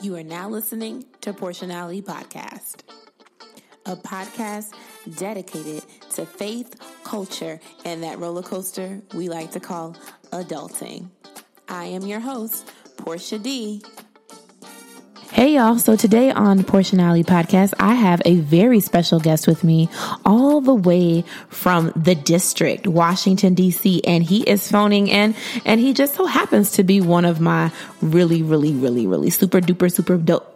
You are now listening to Porshanality Podcast, a podcast dedicated to faith, culture, and that roller coaster we like to call adulting. I am your host, Portia D. Hey y'all, so today on Porshanality Podcast, I have a very special guest with me all the way from the district, Washington, DC, and he is phoning in, and he just so happens to be one of my really super duper, super dope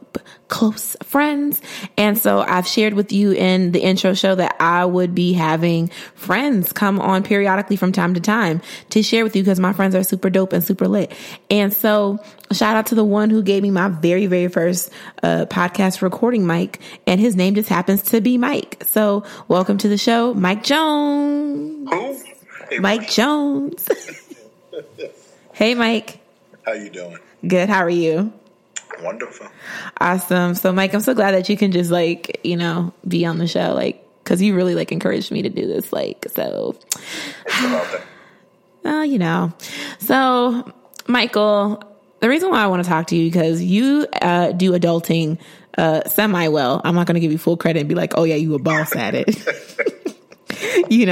close friends. And so I've shared with you in the intro show that I would be having friends come on periodically from time to time to share with you because my friends are super dope and super lit. And so shout out to the one who gave me my very first podcast recording mic, and his name just happens to be Mike. So welcome to the show, Mike Jones. Who? Hey, Mike Jones. Hey, Mike. How you doing? Good. How are you? Wonderful. Awesome. So, Mike, I'm so glad that you can just be on the show, because you really encouraged me to do this, so. It's about that. So, Michael. The reason why I want to talk to you because you do adulting semi well. I'm not going to give you full credit and be like, "Oh yeah, you a boss at it." You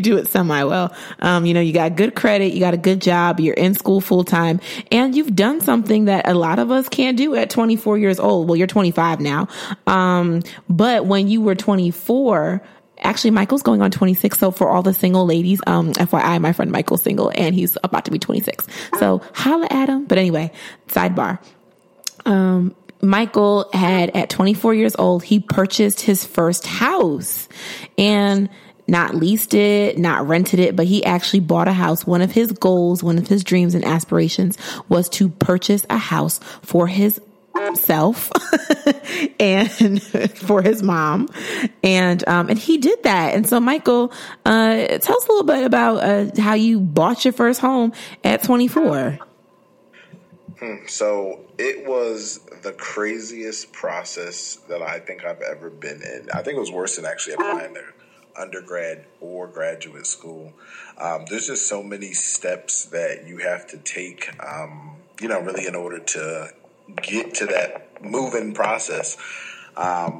do it semi well. You got good credit, you got a good job, you're in school full time, and you've done something that a lot of us can't do at 24 years old. Well, you're 25 now, but when you were 24. Actually, Michael's going on 26. So for all the single ladies, FYI, my friend Michael's single and he's about to be 26. So holla at him. But anyway, sidebar. Michael had at 24 years old, he purchased his first house and not leased it, not rented it, but he actually bought a house. One of his goals, one of his dreams and aspirations was to purchase a house for his self and for his mom, and he did that. And so, Michael, tell us a little bit about how you bought your first home at 24. So it was the craziest process that I think I've ever been in. I think it was worse than actually applying to undergrad or graduate school. There's just so many steps that you have to take, really in order to get to that move-in process,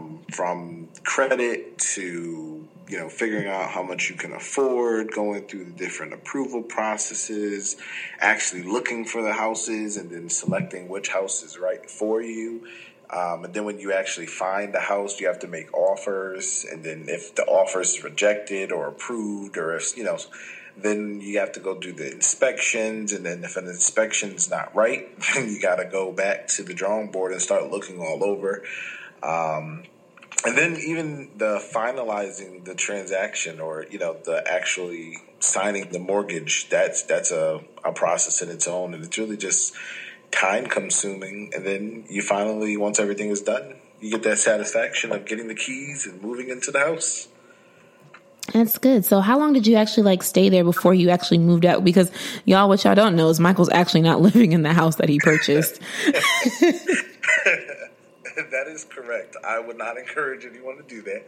from credit to, figuring out how much you can afford, going through the different approval processes, actually looking for the houses and then selecting which house is right for you. And then when you actually find the house, you have to make offers. And then if the offer is rejected or approved, or if, then you have to go do the inspections. And then if an inspection's not right, then you got to go back to the drawing board and start looking all over. And then even the finalizing the transaction or, the actually signing the mortgage, that's a process in its own. And it's really just time consuming. And then you finally, once everything is done, you get that satisfaction of getting the keys and moving into the house. That's good. So how long did you actually stay there before you actually moved out? Because y'all, what y'all don't know is Michael's actually not living in the house that he purchased. That is correct. I would not encourage anyone to do that.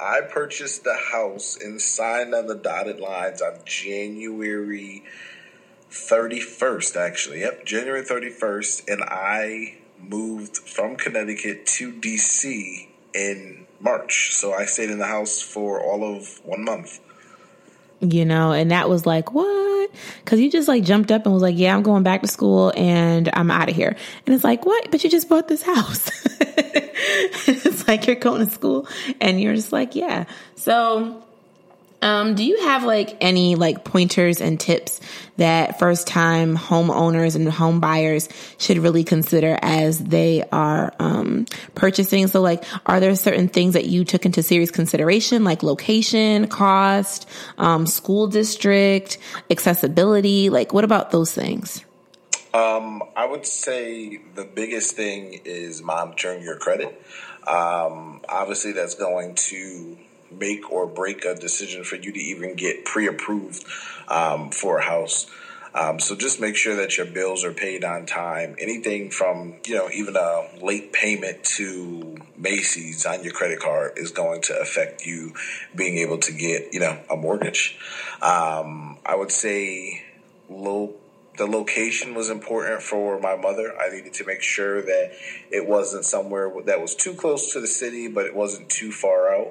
I purchased the house and signed on the dotted lines on January 31st, actually. Yep, January 31st. And I moved from Connecticut to DC in March. So I stayed in the house for all of 1 month. And that was what? Because you just jumped up and was yeah, I'm going back to school and I'm out of here. And it's what? But you just bought this house. It's you're going to school and you're just yeah. So do you have any pointers and tips that first time homeowners and home buyers should really consider as they are purchasing? So are there certain things that you took into serious consideration, like location, cost, school district, accessibility? What about those things? I would say the biggest thing is monitoring your credit. Obviously, that's going to make or break a decision for you to even get pre-approved for a house. So just make sure that your bills are paid on time. Anything from, even a late payment to Macy's on your credit card is going to affect you being able to get, a mortgage. I would say The location was important for my mother. I needed to make sure that it wasn't somewhere that was too close to the city, but it wasn't too far out.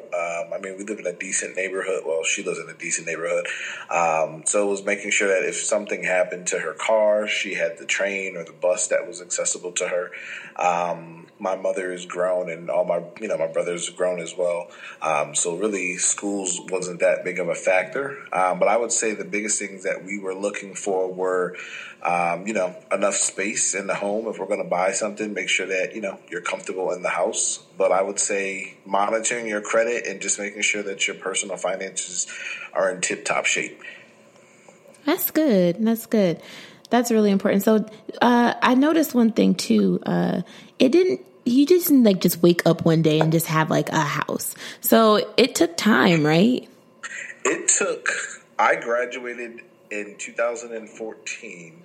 I mean, we live in a decent neighborhood. Well, she lives in a decent neighborhood. So it was making sure that if something happened to her car, she had the train or the bus that was accessible to her. My mother is grown, and all my, you know, my brothers are grown as well. So really, schools wasn't that big of a factor. But I would say the biggest things that we were looking for were, you know, enough space in the home. If we're going to buy something, make sure that, you know, you're comfortable in the house. But I would say monitoring your credit and just making sure that your personal finances are in tip-top shape. That's good. That's good. That's really important. So I noticed one thing too. You didn't like just wake up one day and just have like a house. So it took time, right? I graduated in 2014.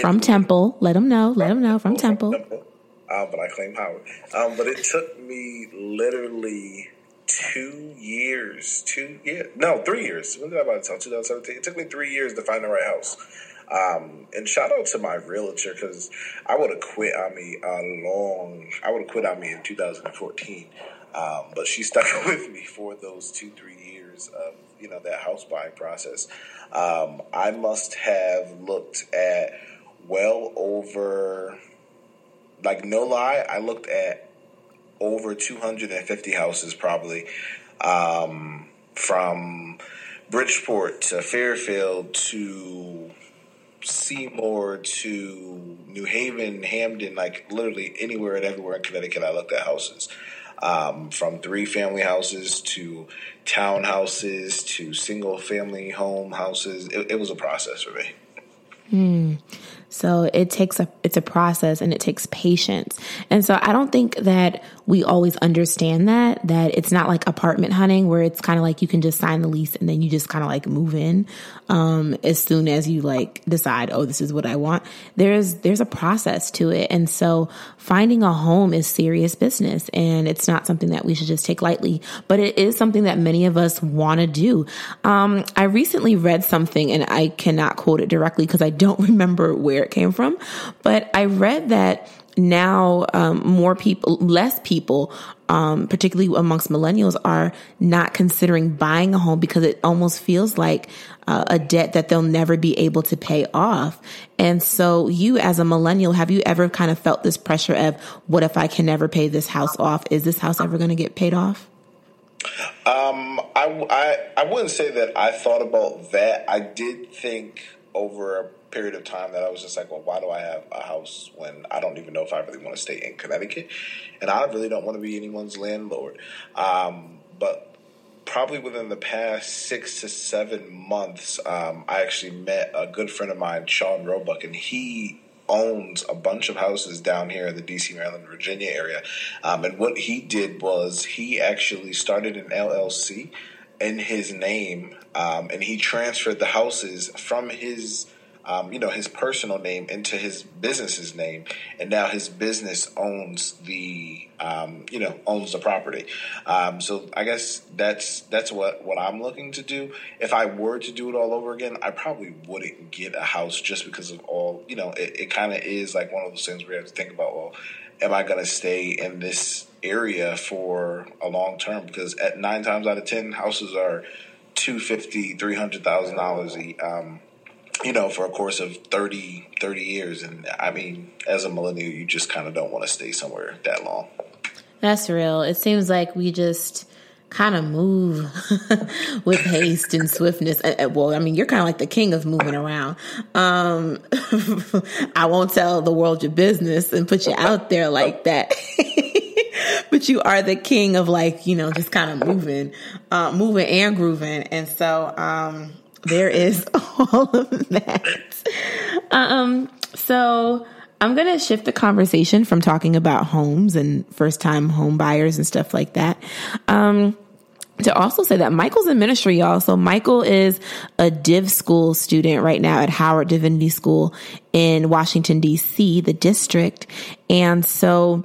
From Temple. Let them know from Temple. But I claim Howard. But it took me literally 3 years. When did I buy the house? 2017. It took me 3 years to find the right house. And shout out to my realtor, because I would have quit on me in 2014. But she stuck with me for those 2-3 years of, you know, that house buying process. I must have looked at well over, like, no lie, I looked at over 250 houses probably, from Bridgeport to Fairfield to Seymour to New Haven, Hamden, like literally anywhere and everywhere in Connecticut I looked at houses, from 3-family houses to townhouses to single-family home houses. It was a process for me. So it's a process, and it takes patience. And so I don't think that we always understand that it's not like apartment hunting where it's kind of like you can just sign the lease and then you just kind of like move in, as soon as you like decide, oh, this is what I want. There's a process to it. And so finding a home is serious business, and it's not something that we should just take lightly, but it is something that many of us want to do. I recently read something, and I cannot quote it directly because I don't remember where it came from, but I read that now less people, particularly amongst millennials, are not considering buying a home because it almost feels like a debt that they'll never be able to pay off. And so you, as a millennial, have you ever kind of felt this pressure of, what if I can never pay this house off? Is this house ever going to get paid off? I wouldn't say that I thought about that. I did think over a period of time that I was just like, well, why do I have a house when I don't even know if I really want to stay in Connecticut, and I really don't want to be anyone's landlord. But probably within the past 6 to 7 months, I actually met a good friend of mine, Sean Roebuck, and he owns a bunch of houses down here in the DC, Maryland, Virginia area. And what he did was he actually started an LLC in his name, and he transferred the houses from his personal name into his business's name, and now his business owns the property. So I guess that's what I'm looking to do. If I were to do it all over again, I probably wouldn't get a house just because of all, you know, it kind of is like one of those things where you have to think about, well, am I going to stay in this area for a long term? Because at 9 times out of 10, houses are $250,000, $300,000 you know, for a course of 30 years. And I mean, as a millennial, you just kind of don't want to stay somewhere that long. That's real. It seems like we just kind of move with haste and swiftness. Well, I mean, you're kind of like the king of moving around. I won't tell the world your business and put you out there like that. But you are the king of, like, you know, just kind of moving and grooving. And so, there is all of that. So I'm going to shift the conversation from talking about homes and first-time home buyers and stuff like that, to also say that Michael's in ministry, y'all. So Michael is a Div School student right now at Howard Divinity School in Washington, D.C., the district. And so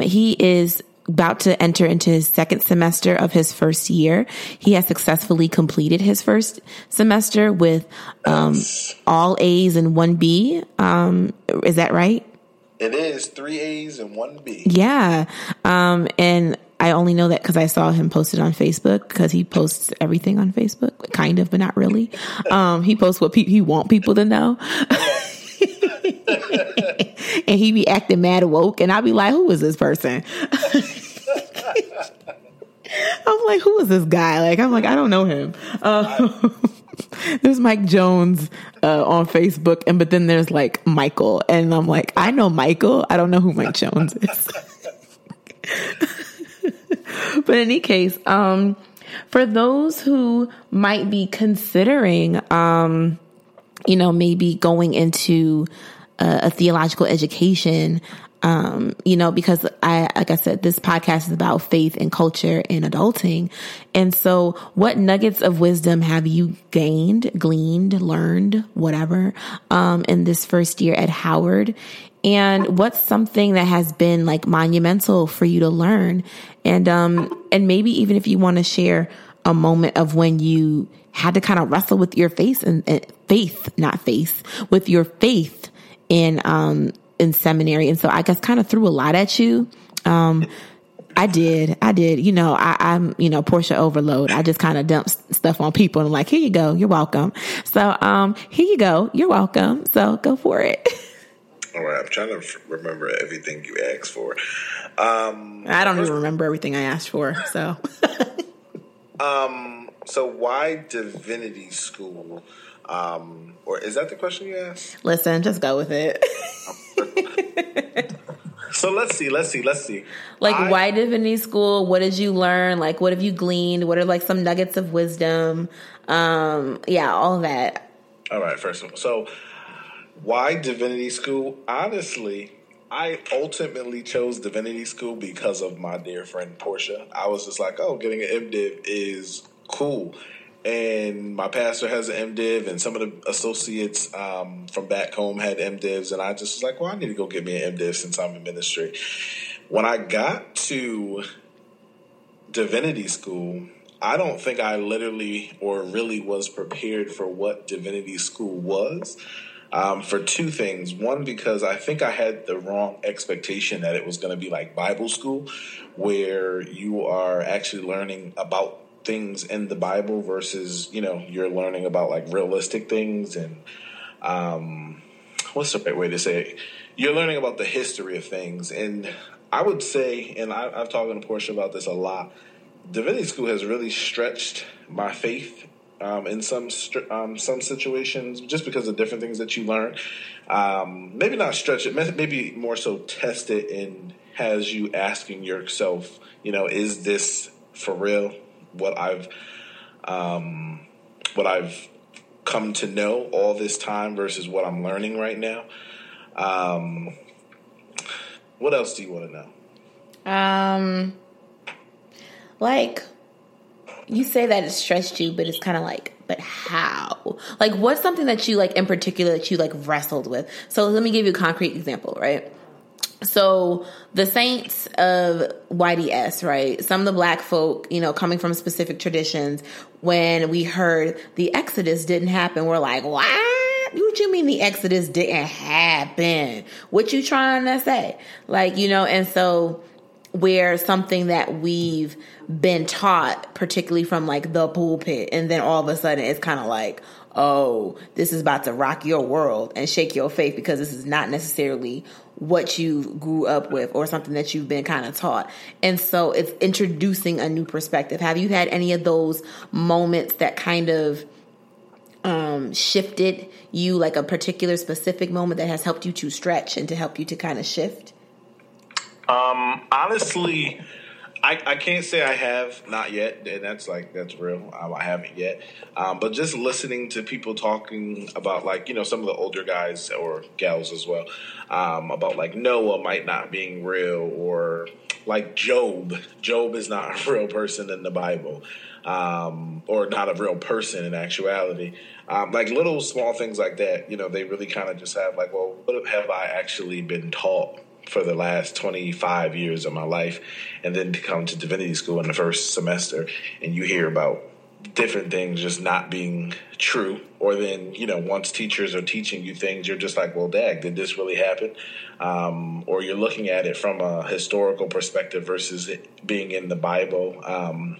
he is about to enter into his second semester of his first year. He has successfully completed his first semester with all A's and one B. Is that right? It is 3 A's and 1 B. Yeah. And I only know that because I saw him posted on Facebook, because he posts everything on Facebook, kind of, but not really. He posts what he want people to know. And he be acting mad woke, and I be like, who is this person? I'm like, who is this guy? Like, I'm like, I don't know him. There's Mike Jones on Facebook, and but then there's like Michael, and I'm like, I know Michael. I don't know who Mike Jones is. But in any case, for those who might be considering, you know, maybe going into a theological education, you know, because like I said, this podcast is about faith and culture and adulting. And so what nuggets of wisdom have you gained, gleaned, learned, whatever, in this first year at Howard? And what's something that has been like monumental for you to learn? And maybe even if you want to share a moment of when you had to kind of wrestle with your faith and faith in seminary. And so I guess kind of threw a lot at you. I did, you know, I'm, you know, Portia overload. I just kind of dump stuff on people and I'm like, here you go. You're welcome. So, here you go. You're welcome. So go for it. All right, I'm trying to remember everything you asked for. I don't even remember everything I asked for, so. So why Divinity School? Or is that the question you asked? Listen, just go with it. So let's see. Like, why Divinity School? What did you learn? Like, what have you gleaned? What are like some nuggets of wisdom? Yeah, all that. All right, first of all, so why Divinity School? Honestly, I ultimately chose Divinity School because of my dear friend Portia. I was just like, oh, getting an MDiv is cool. And my pastor has an MDiv, and some of the associates from back home had MDivs. And I just was like, well, I need to go get me an MDiv since I'm in ministry. When I got to Divinity School, I don't think I literally or really was prepared for what Divinity School was. For two things. One, because I think I had the wrong expectation that it was going to be like Bible school, where you are actually learning about things in the Bible versus, you know, you're learning about like realistic things and what's the right way to say it? You're learning about the history of things. And I would say, and I've talked to Portia about this a lot, Divinity School has really stretched my faith in some situations, just because of different things that you learn. Maybe not stretch it, maybe more so test it, and has you asking yourself, you know, is this for real? What I've come to know all this time versus what I'm learning right now. What else do you want to know? Like, you say that it stretched you, but it's kind of like, but how? Like, what's something that you, like, in particular that you, like, wrestled with? So let me give you a concrete example, right? So the saints of YDS, right? Some of the black folk, you know, coming from specific traditions, when we heard the Exodus didn't happen, we're like, what? What you mean the Exodus didn't happen? What you trying to say? Like, you know, and so where something that we've been taught, particularly from like the pulpit, and then all of a sudden it's kind of like, oh, this is about to rock your world and shake your faith, because this is not necessarily what you grew up with or something that you've been kind of taught. And so it's introducing a new perspective. Have you had any of those moments that kind of shifted you, like a particular specific moment that has helped you to stretch and to help you to kind of shift? Honestly, I can't say I have, not yet, and that's real. I haven't yet. But just listening to people talking about, like, you know, some of the older guys or gals as well, about like Noah might not being real, or like Job. Job is not a real person in the Bible, or not a real person in actuality. Like little small things like that, you know, they really kind of just have like, well, what have I actually been taught for the last 25 years of my life, and then to come to Divinity School in the first semester and you hear about different things just not being true, or then, you know, once teachers are teaching you things, you're just like, well, dag, did this really happen? Or you're looking at it from a historical perspective versus it being in the Bible.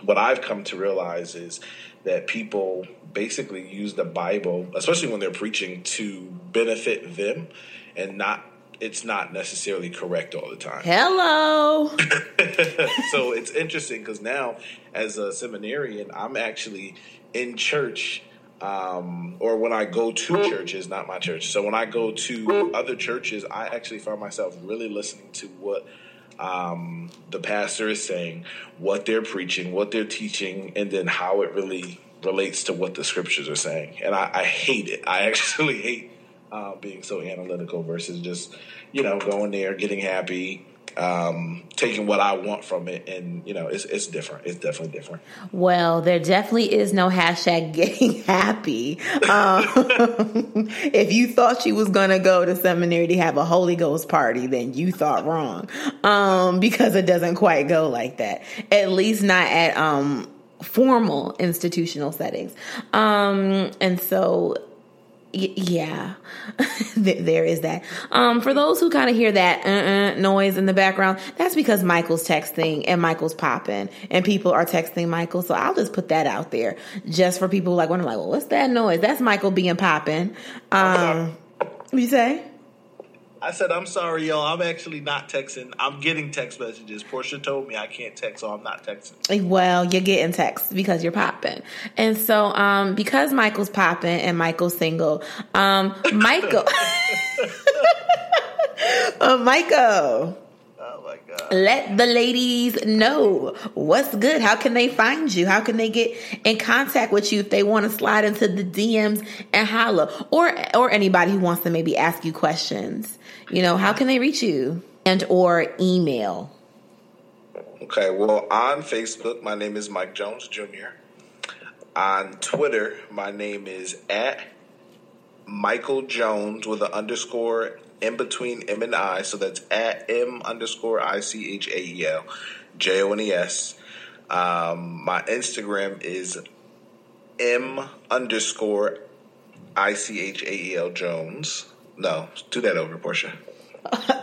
What I've come to realize is that people basically use the Bible, especially when they're preaching, to benefit them, and not, it's not necessarily correct all the time. Hello. So it's interesting because now as a seminarian, I'm actually in church, or when I go to churches, not my church. So when I go to other churches, I actually find myself really listening to what the pastor is saying, what they're preaching, what they're teaching, and then how it really relates to what the scriptures are saying. And I hate it. I actually hate being so analytical versus just, you know, going there, getting happy, taking what I want from it. And, you know, it's different. It's definitely different. Well, there definitely is no hashtag getting happy. If you thought you was going to go to seminary to have a Holy Ghost party, then you thought wrong, because it doesn't quite go like that, at least not at formal institutional settings. And so... yeah, there is that. For those who kind of hear that noise in the background, that's because Michael's texting and Michael's popping and people are texting Michael. So I'll just put that out there just for people like, when I'm like, well, what's that noise? That's Michael being popping. What you say? I said, I'm sorry, y'all. I'm actually not texting. I'm getting text messages. Portia told me I can't text, so I'm not texting. Well, you're getting texts because you're popping. And so because Michael's popping and Michael's single, Michael. Oh, my God. Let the ladies know what's good. How can they find you? How can they get in contact with you if they want to slide into the DMs and holler? Or anybody who wants to maybe ask you questions. You know, how can they reach you? And or email. Okay, well, on Facebook, my name is Mike Jones, Jr. On Twitter, my name is at Michael Jones with an underscore in between M and I, so that's at M_ICHAELJONES. My Instagram is M_ICHAELJones. No, do that over, Portia.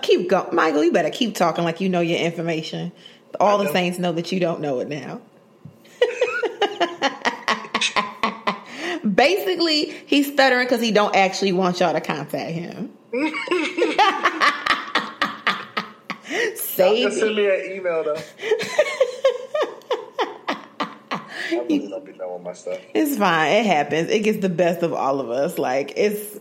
Keep going. Michael, you better keep talking like you know your information. All the saints know that you don't know it now. Basically, he's stuttering because he don't actually want y'all to contact him. Save send me an email though. I really don't be knowing my stuff. It's fine. It happens. It gets the best of all of us. Like it's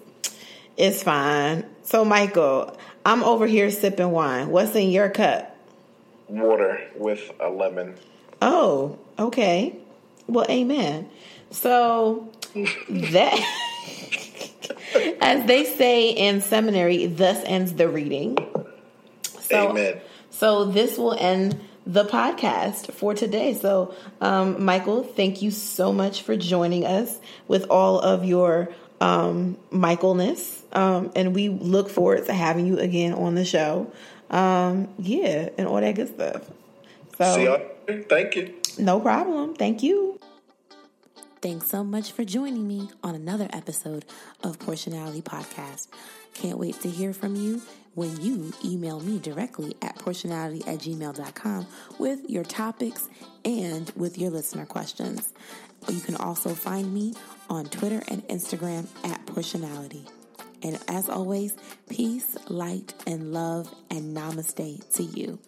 fine. So Michael, I'm over here sipping wine. What's in your cup? Water with a lemon. Oh, okay. Well, amen. So that. As they say in seminary, thus ends the reading. So, amen. So this will end the podcast for today. So, Michael, thank you so much for joining us with all of your Michaelness. And we look forward to having you again on the show. Yeah, and all that good stuff. So, see y'all. Thank you. No problem. Thank you. Thanks so much for joining me on another episode of Porshanality Podcast. Can't wait to hear from you when you email me directly at portionality@gmail.com with your topics and with your listener questions. You can also find me on Twitter and Instagram at Porshanality. And as always, peace, light, and love, and namaste to you.